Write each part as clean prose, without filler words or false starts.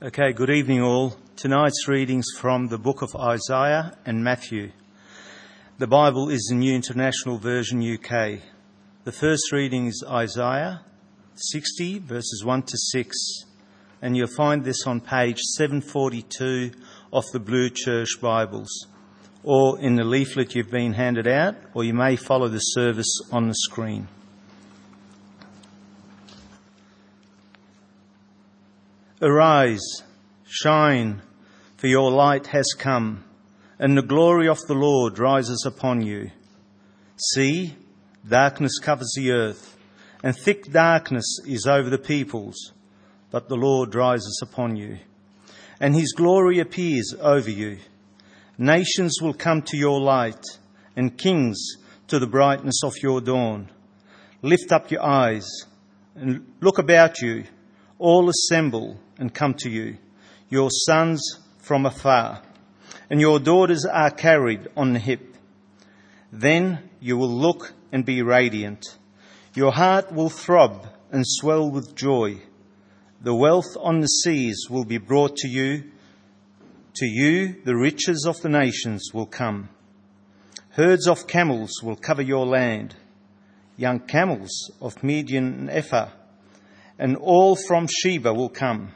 Okay, good evening all. Tonight's readings from the book of Isaiah and Matthew. The Bible is the New International Version UK. The first reading is Isaiah 60 verses 1 to 6, and you'll find this on page 742 of the Blue Church Bibles, or in the leaflet you've been handed out, or you may follow the service on the screen. Arise, shine, for your light has come, and the glory of the Lord rises upon you. See, darkness covers the earth, and thick darkness is over the peoples, but the Lord rises upon you, and his glory appears over you. Nations will come to your light, and kings to the brightness of your dawn. Lift up your eyes, and look about you. All assemble and come to you, your sons from afar, and your daughters are carried on the hip. Then you will look and be radiant. Your heart will throb and swell with joy. The wealth on the seas will be brought to you. To you the riches of the nations will come. Herds of camels will cover your land, young camels of Midian and Ephah, and all from Sheba will come,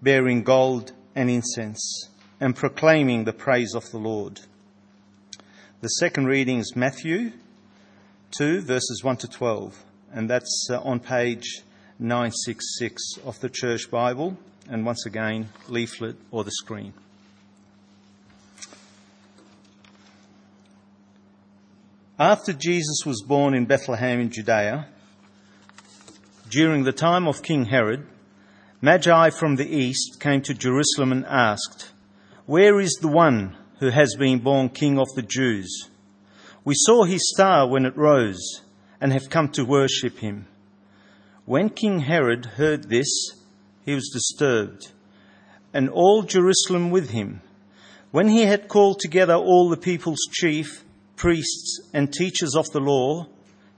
bearing gold and incense, and proclaiming the praise of the Lord. The second reading is Matthew 2, verses 1 to 12, and that's on page 966 of the Church Bible, and once again, leaflet or the screen. After Jesus was born in Bethlehem in Judea, during the time of King Herod, Magi from the east came to Jerusalem and asked, "Where is the one who has been born King of the Jews? We saw his star when it rose and have come to worship him." When King Herod heard this, he was disturbed, and all Jerusalem with him. When he had called together all the people's chief, priests and teachers of the law,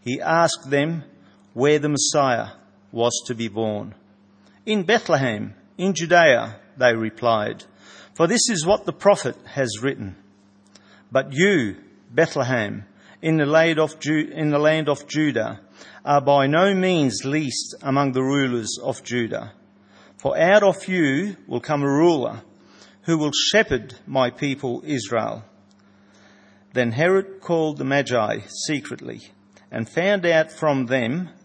he asked them where the Messiah was to be born. "In Bethlehem, in Judea," they replied, "for this is what the prophet has written. But you, Bethlehem, in the land of Judah, are by no means least among the rulers of Judah. For out of you will come a ruler who will shepherd my people Israel." Then Herod called the Magi secretly and found out from them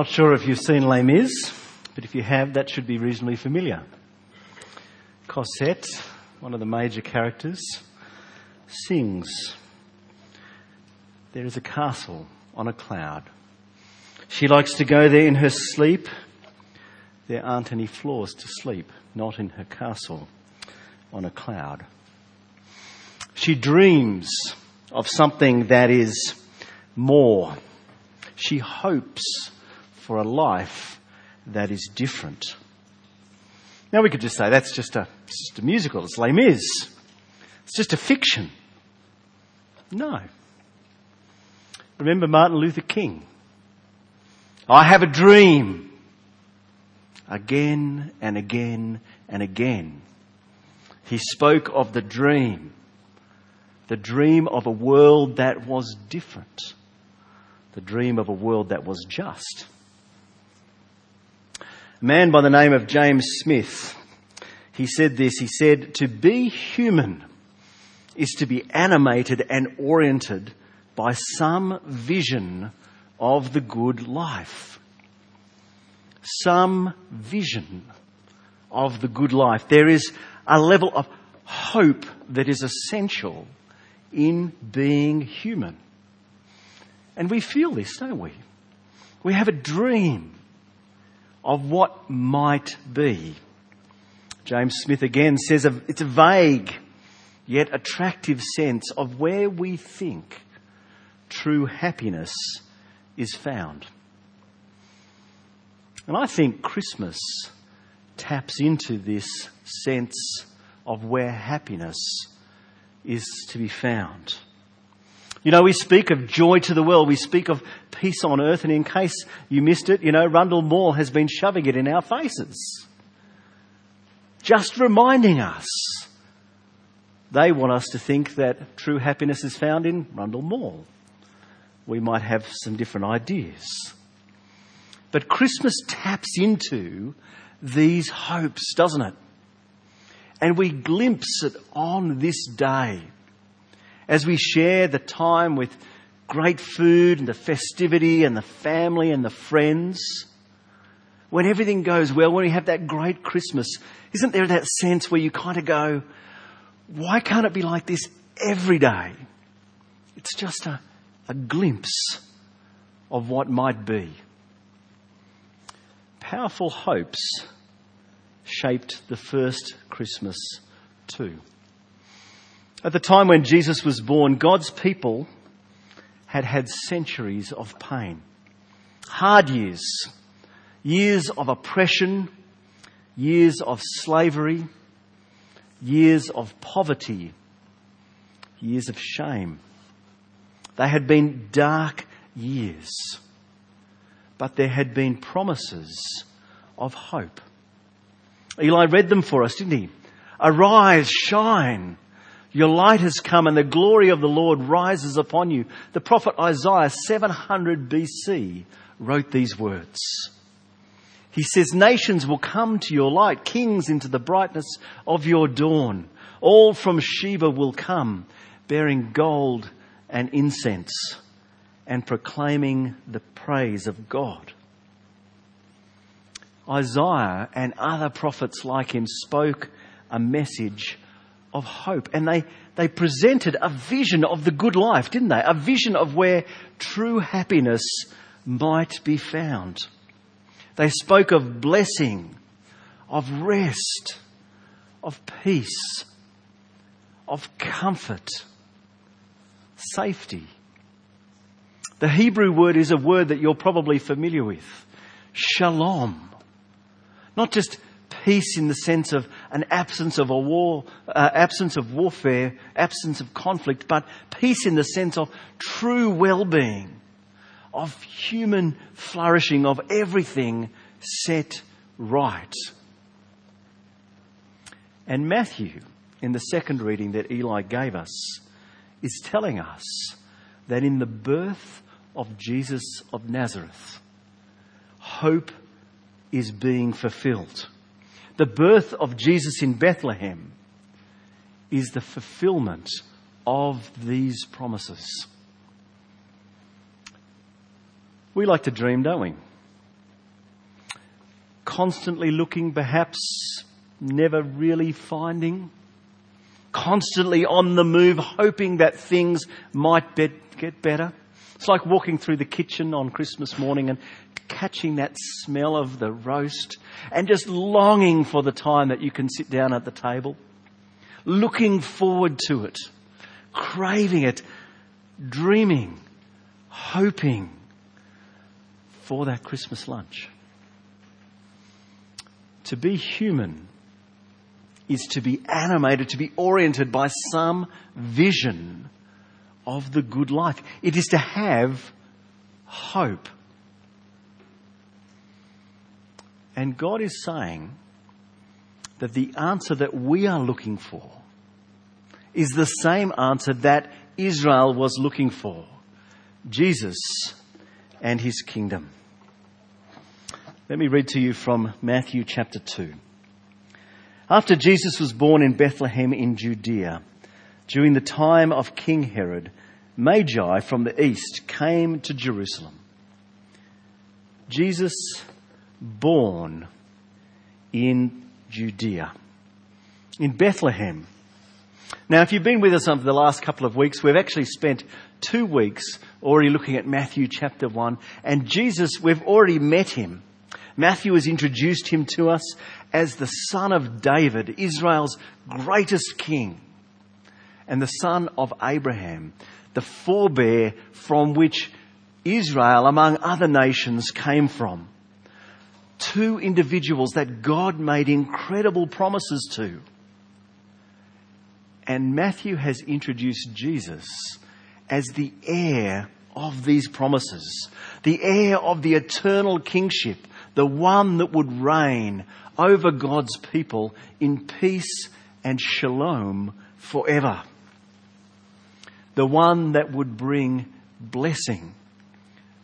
Not sure if you've seen Les Mis, but if you have, that should be reasonably familiar. Cosette, one of the major characters, sings, "There is a castle on a cloud. She likes to go there in her sleep. There aren't any floors to sleep, not in her castle on a cloud. She dreams of something that is more. She hopes for a life that is different." Now we could just say that's just a musical, it's Les Mis. It's just a fiction. No. Remember Martin Luther King? "I have a dream." Again and again and again. He spoke of the dream of a world that was different, the dream of a world that was just. A man by the name of James Smith, he said this, he said, "To be human is to be animated and oriented by some vision of the good life." Some vision of the good life. There is a level of hope that is essential in being human. And we feel this, don't we? We have a dream of what might be. James Smith again says it's a vague yet attractive sense of where we think true happiness is found. And I think Christmas taps into this sense of where happiness is to be found. You know, we speak of joy to the world. We speak of peace on earth. And in case you missed it, you know, Rundle Mall has been shoving it in our faces, just reminding us. They want us to think that true happiness is found in Rundle Mall. We might have some different ideas. But Christmas taps into these hopes, doesn't it? And we glimpse it on this day as we share the time with great food and the festivity and the family and the friends. When everything goes well, when we have that great Christmas, isn't there that sense where you kind of go, why can't it be like this every day? It's just a glimpse of what might be. Powerful hopes shaped the first Christmas too. At the time when Jesus was born, God's people had centuries of pain, hard years, years of oppression, years of slavery, years of poverty, years of shame. They had been dark years, but there had been promises of hope. Eli read them for us, didn't he? "Arise, shine. Your light has come and the glory of the Lord rises upon you." The prophet Isaiah, 700 BC, wrote these words. He says, "Nations will come to your light, kings into the brightness of your dawn. All from Sheba will come, bearing gold and incense and proclaiming the praise of God." Isaiah and other prophets like him spoke a message of hope. And they presented a vision of the good life, didn't they? A vision of where true happiness might be found. They spoke of blessing, of rest, of peace, of comfort, safety. The Hebrew word is a word that you're probably familiar with. Shalom. Not just peace in the sense of an absence of a war, absence of warfare, absence of conflict, but peace in the sense of true well-being, of human flourishing, of everything set right. And Matthew, in the second reading that Eli gave us, is telling us that in the birth of Jesus of Nazareth, hope is being fulfilled. The birth of Jesus in Bethlehem is the fulfillment of these promises. We like to dream, don't we? Constantly looking, perhaps never really finding. Constantly on the move, hoping that things might get better. It's like walking through the kitchen on Christmas morning and catching that smell of the roast and just longing for the time that you can sit down at the table. Looking forward to it, craving it, dreaming, hoping for that Christmas lunch. To be human is to be animated, to be oriented by some vision of the good life. It is to have hope. And God is saying that the answer that we are looking for is the same answer that Israel was looking for: Jesus and his kingdom. Let me read to you from Matthew chapter 2. After Jesus was born in Bethlehem in Judea, during the time of King Herod, Magi from the east came to Jerusalem. Jesus born in Judea, in Bethlehem. Now, if you've been with us over the last couple of weeks, we've actually spent 2 weeks already looking at Matthew chapter 1. And Jesus, we've already met him. Matthew has introduced him to us as the son of David, Israel's greatest king, and the son of Abraham, the forebear from which Israel, among other nations, came from. 2 individuals that God made incredible promises to. And Matthew has introduced Jesus as the heir of these promises, the heir of the eternal kingship, the one that would reign over God's people in peace and shalom forever. The one that would bring blessing,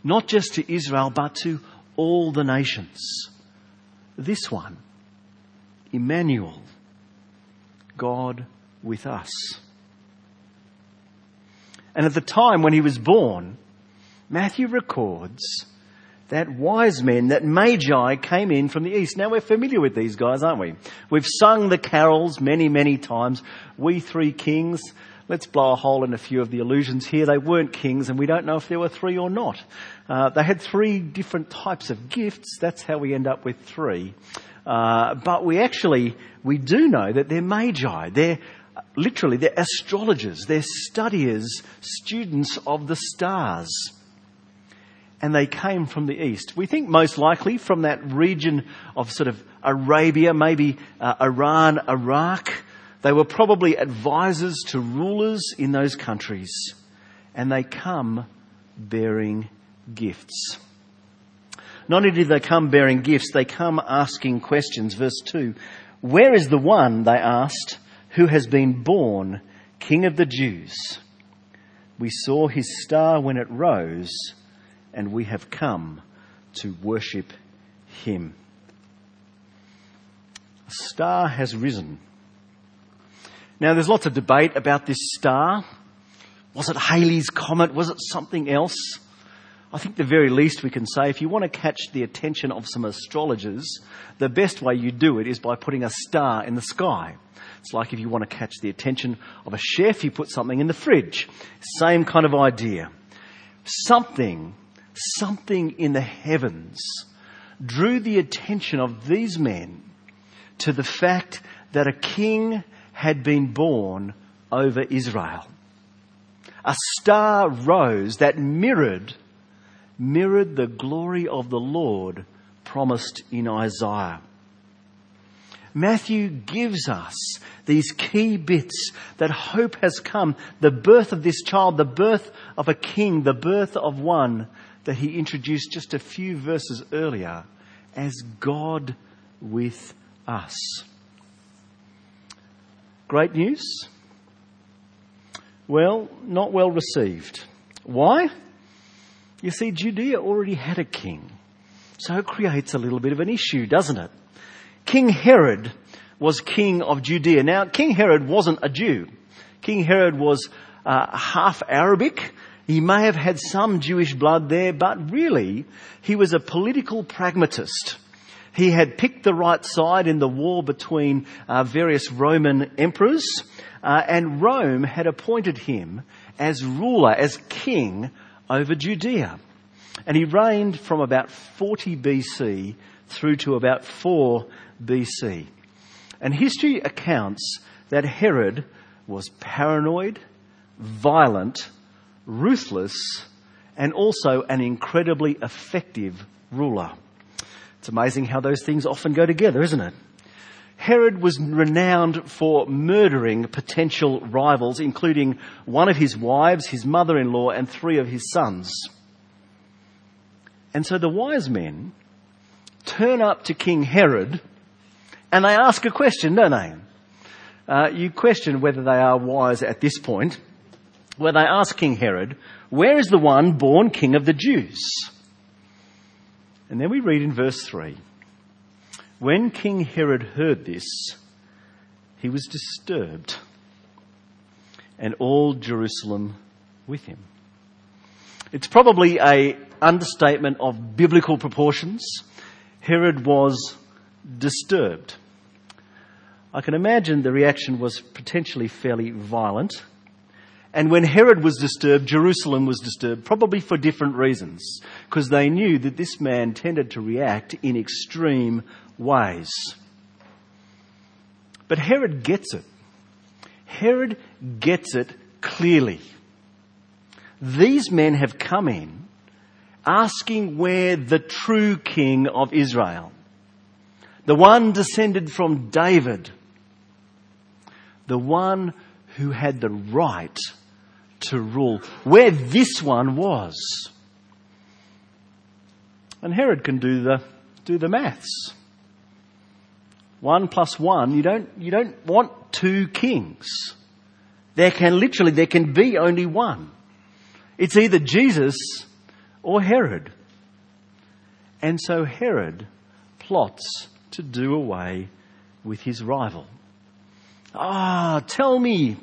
not just to Israel, but to all the nations. This one, Emmanuel, God with us. And at the time when he was born, Matthew records that wise men, that Magi, came in from the east. Now, we're familiar with these guys, aren't we? We've sung the carols many, many times. We three kings. Let's blow a hole in a few of the allusions here. They weren't kings, and we don't know if there were 3 or not. They had 3 different types of gifts. That's how we end up with 3. But we do know that they're Magi. They're astrologers. They're studiers, students of the stars. And they came from the east. We think most likely from that region of sort of Arabia, maybe Iran, Iraq. They were probably advisors to rulers in those countries, and they come bearing gifts. Not only did they come bearing gifts, they come asking questions. Verse 2, "Where is the one," they asked, "who has been born King of the Jews? We saw his star when it rose, and we have come to worship him." A star has risen. Now, there's lots of debate about this star. Was it Halley's Comet? Was it something else? I think the very least we can say, if you want to catch the attention of some astrologers, the best way you do it is by putting a star in the sky. It's like if you want to catch the attention of a chef, you put something in the fridge. Same kind of idea. Something in the heavens drew the attention of these men to the fact that a king had been born over Israel. A star rose that mirrored the glory of the Lord promised in Isaiah. Matthew gives us these key bits that hope has come, the birth of this child, the birth of a king, the birth of one that he introduced just a few verses earlier as God with us. Great news? Well, not well received. Why? You see, Judea already had a king, so it creates a little bit of an issue, doesn't it? King Herod was king of Judea. Now, King Herod wasn't a Jew. King Herod was half Arabic. He may have had some Jewish blood there, but really, he was a political pragmatist. He had picked the right side in the war between various Roman emperors, and Rome had appointed him as ruler, as king over Judea. And he reigned from about 40 BC through to about 4 BC. And history accounts that Herod was paranoid, violent, ruthless, and also an incredibly effective ruler. It's amazing how those things often go together, isn't it? Herod was renowned for murdering potential rivals, including one of his wives, his mother-in-law, and 3 of his sons. And so the wise men turn up to King Herod and they ask a question, don't they? You question whether they are wise at this point, where they ask King Herod, where is the one born king of the Jews? And then we read in verse 3, when King Herod heard this, he was disturbed, and all Jerusalem with him. It's probably an understatement of biblical proportions. Herod was disturbed. I can imagine the reaction was potentially fairly violent. And when Herod was disturbed, Jerusalem was disturbed, probably for different reasons, because they knew that this man tended to react in extreme ways. But Herod gets it. Herod gets it clearly. These men have come in asking where the true king of Israel, the one descended from David, the one who had the right to rule, where this one was. And Herod can do the maths. 1 + 1, you don't want 2 kings. There can be only one. It's either Jesus or Herod. And so Herod plots to do away with his rival. Tell me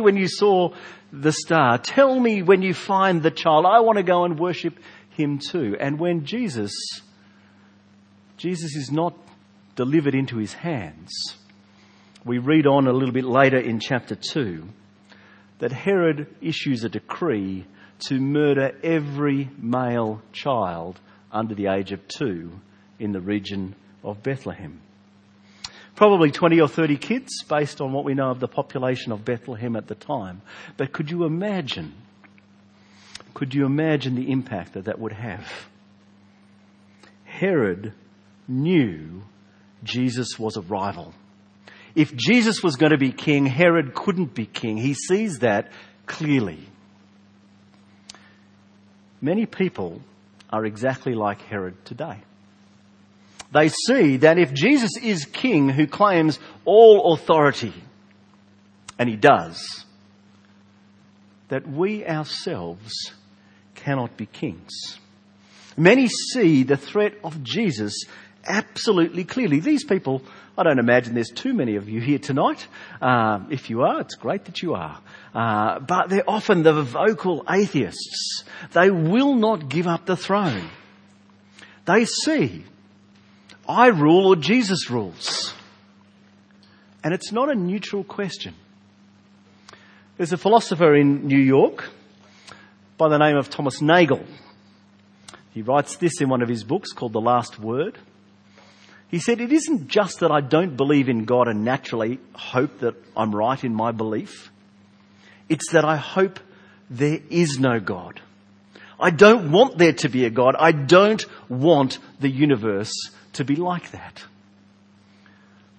when you saw the star. Tell me when you find the child. I want to go and worship him too. And when Jesus is not delivered into his hands, we read on a little bit later in chapter 2 that Herod issues a decree to murder every male child under the age of 2 in the region of Bethlehem. Probably 20 or 30 kids, based on what we know of the population of Bethlehem at the time. But could you imagine the impact that would have? Herod knew Jesus was a rival. If Jesus was going to be king, Herod couldn't be king. He sees that clearly. Many people are exactly like Herod today. They see that if Jesus is king who claims all authority, and he does, that we ourselves cannot be kings. Many see the threat of Jesus absolutely clearly. These people, I don't imagine there's too many of you here tonight. If you are, it's great that you are. But they're often the vocal atheists. They will not give up the throne. They see I rule or Jesus rules. And it's not a neutral question. There's a philosopher in New York by the name of Thomas Nagel. He writes this in one of his books called The Last Word. He said, it isn't just that I don't believe in God and naturally hope that I'm right in my belief. It's that I hope there is no God. I don't want there to be a God. I don't want the universe to be like that.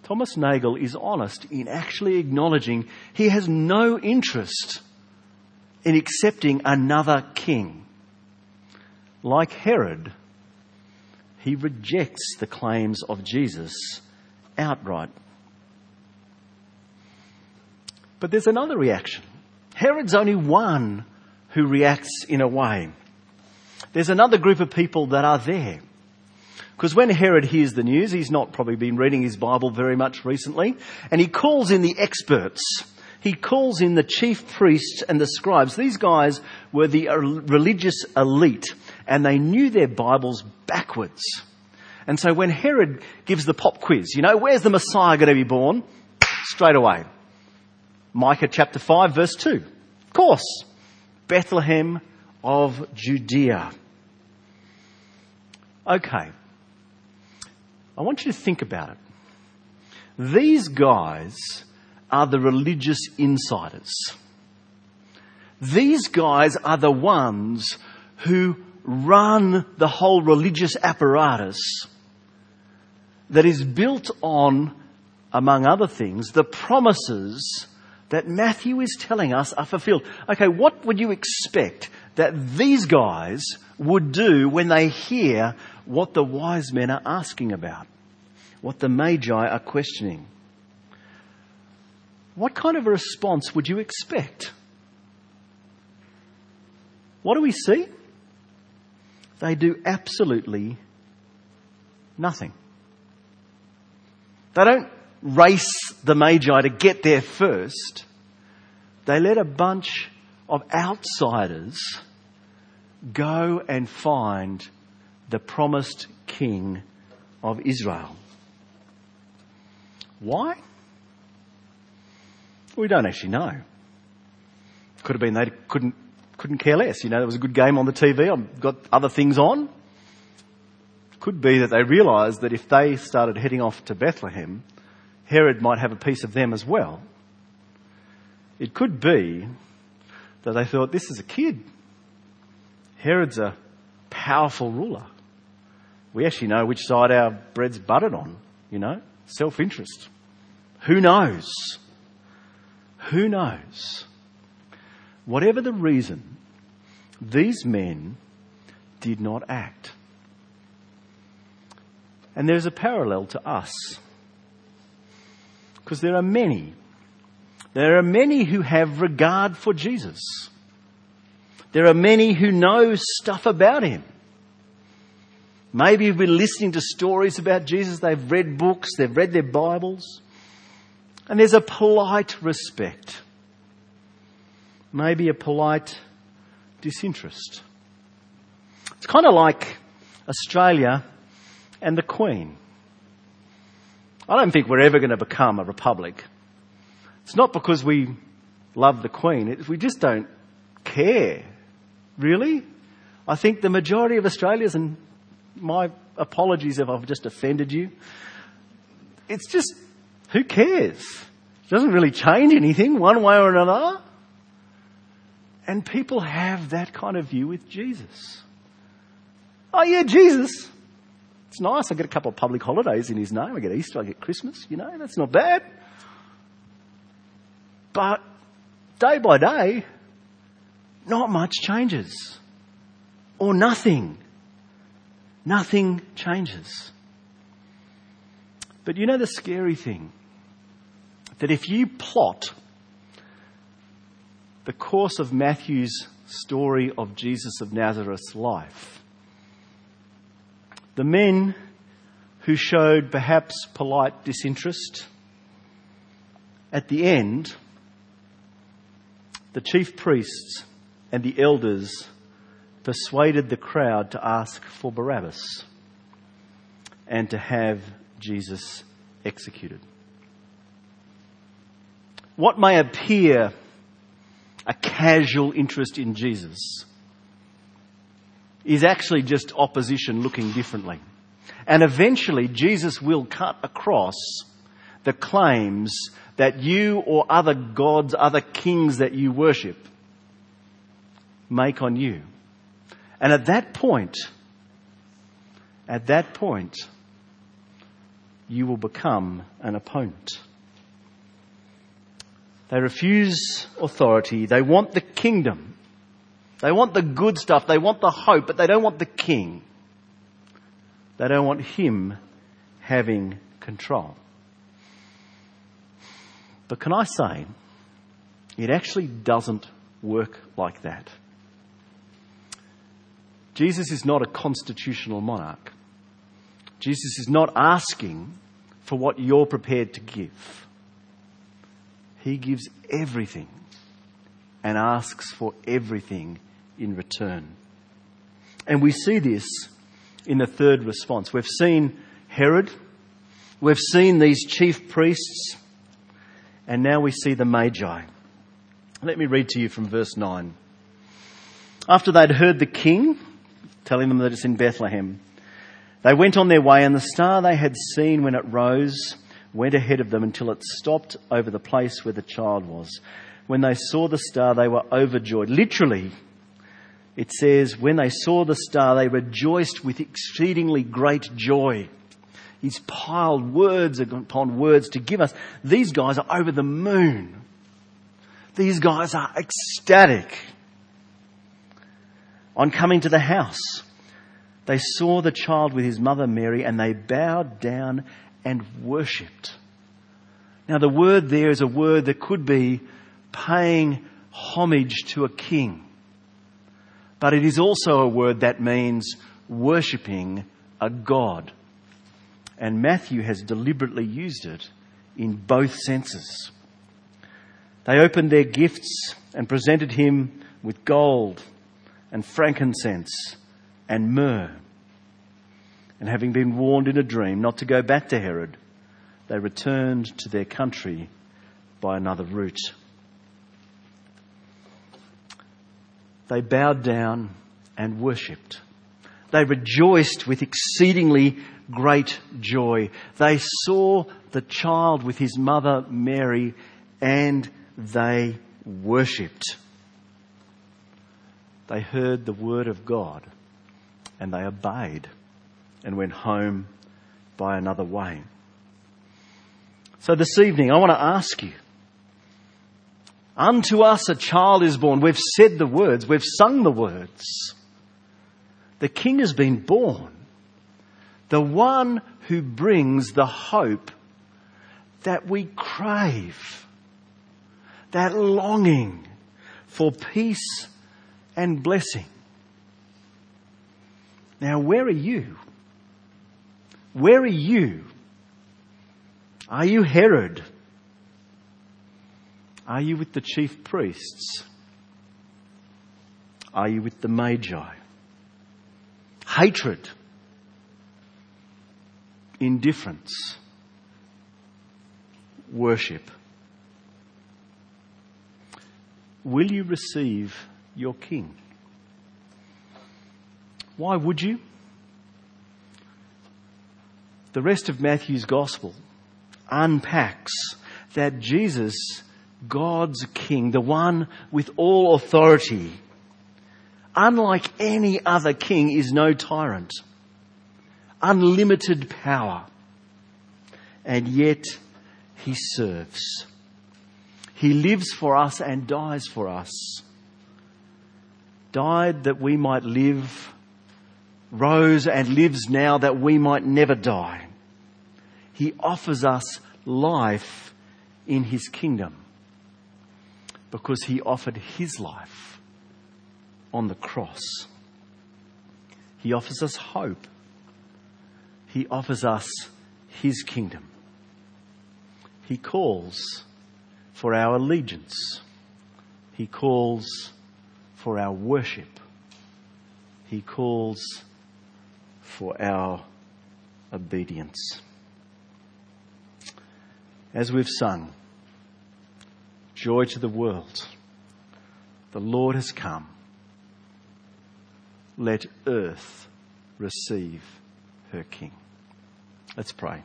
Thomas Nagel is honest in actually acknowledging he has no interest in accepting another king. Like Herod, he rejects the claims of Jesus outright. But there's another reaction. Herod's only one who reacts in a way. There's another group of people that are there. Because when Herod hears the news, he's not probably been reading his Bible very much recently, and he calls in the experts. He calls in the chief priests and the scribes. These guys were the religious elite, and they knew their Bibles backwards. And so when Herod gives the pop quiz, you know, where's the Messiah going to be born? Straight away. Micah chapter 5 verse 2. Of course. Bethlehem of Judea. Okay. I want you to think about it. These guys are the religious insiders. These guys are the ones who run the whole religious apparatus that is built on, among other things, the promises that Matthew is telling us are fulfilled. Okay, what would you expect that these guys would do when they hear what the wise men are asking about, what the Magi are questioning? What kind of a response would you expect? What do we see? They do absolutely nothing. They don't race the Magi to get there first. They let a bunch of outsiders go and find the promised king of Israel. Why? We don't actually know. Could have been they couldn't care less. You know, there was a good game on the TV. I've got other things on. Could be that they realised that if they started heading off to Bethlehem, Herod might have a piece of them as well. It could be that they thought, this is a kid. Herod's a powerful ruler. We actually know which side our bread's buttered on, you know, self-interest. Who knows? Who knows? Whatever the reason, these men did not act. And there's a parallel to us. Because there are many who have regard for Jesus. There are many who know stuff about him. Maybe you've been listening to stories about Jesus. They've read books. They've read their Bibles. And there's a polite respect. Maybe a polite disinterest. It's kind of like Australia and the Queen. I don't think we're ever going to become a republic. It's not because we love the Queen. We just don't care, really. I think the majority of Australians, and my apologies if I've just offended you, it's just, who cares? It doesn't really change anything one way or another. And people have that kind of view with Jesus. Oh yeah, Jesus. It's nice, I get a couple of public holidays in his name. I get Easter, I get Christmas, you know, that's not bad. But day by day, not much changes. Or nothing. Nothing changes. But you know the scary thing? That if you plot the course of Matthew's story of Jesus of Nazareth's life, the men who showed perhaps polite disinterest, at the end, the chief priests and the elders persuaded the crowd to ask for Barabbas and to have Jesus executed. What may appear a casual interest in Jesus is actually just opposition looking differently. And eventually Jesus will cut across the claims that you or other gods, other kings that you worship make on you. And at that point, you will become an opponent. They refuse authority. They want the kingdom. They want the good stuff. They want the hope, but they don't want the king. They don't want him having control. But can I say, it actually doesn't work like that. Jesus is not a constitutional monarch. Jesus is not asking for what you're prepared to give. He gives everything and asks for everything in return. And we see this in the third response. We've seen Herod, we've seen these chief priests, and now we see the Magi. Let me read to you from verse 9. After they'd heard the king telling them that it's in Bethlehem, they went on their way, and the star they had seen when it rose went ahead of them until it stopped over the place where the child was. When they saw the star, they were overjoyed. Literally, it says, when they saw the star, they rejoiced with exceedingly great joy. He's piled words upon words to give us. These guys are over the moon. These guys are ecstatic. On coming to the house, they saw the child with his mother Mary, and they bowed down and worshipped. Now, the word there is a word that could be paying homage to a king, but it is also a word that means worshipping a god. And Matthew has deliberately used it in both senses. They opened their gifts and presented him with gold and frankincense and myrrh. And having been warned in a dream not to go back to Herod, they returned to their country by another route. They bowed down and worshipped. They rejoiced with exceedingly great joy. They saw the child with his mother Mary, and they worshipped. They heard the word of God, and they obeyed and went home by another way. So this evening, I want to ask you, unto us a child is born. We've said the words, we've sung the words. The King has been born, the one who brings the hope that we crave, that longing for peace and blessing. Now, where are you? Where are you? Are you Herod? Are you with the chief priests? Are you with the Magi? Hatred, indifference, worship. Will you receive your King? Why would you? The rest of Matthew's Gospel unpacks that Jesus, God's King, the one with all authority, unlike any other king, is no tyrant. Unlimited power. And yet he serves. He lives for us and dies for us. Died that we might live, rose and lives now that we might never die. He offers us life in his kingdom because he offered his life on the cross. He offers us hope. He offers us his kingdom. He calls for our allegiance. He calls for our worship. He calls for our obedience. As we've sung, joy to the world, the Lord has come. Let earth receive her King. Let's pray.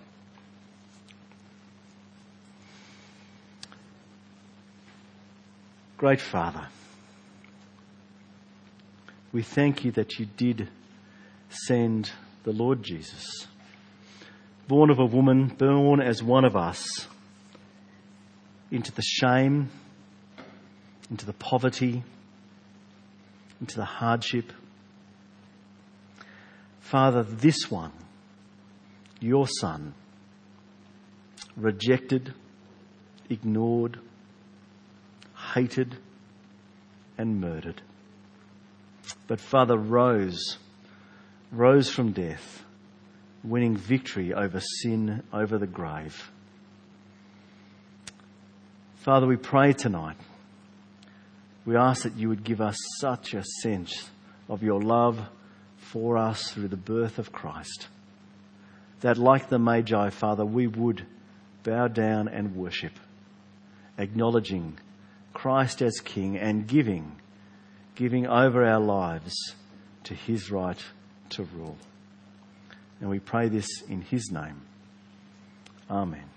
Great Father, we thank you that you did send the Lord Jesus, born of a woman, born as one of us, into the shame, into the poverty, into the hardship. Father, this one, your Son, rejected, ignored, hated and murdered. But Father, rose from death, winning victory over sin, over the grave. Father, we pray tonight. We ask that you would give us such a sense of your love for us through the birth of Christ, that like the Magi, Father, we would bow down and worship, acknowledging Christ as King and giving over our lives to his right to rule. And we pray this in his name. Amen.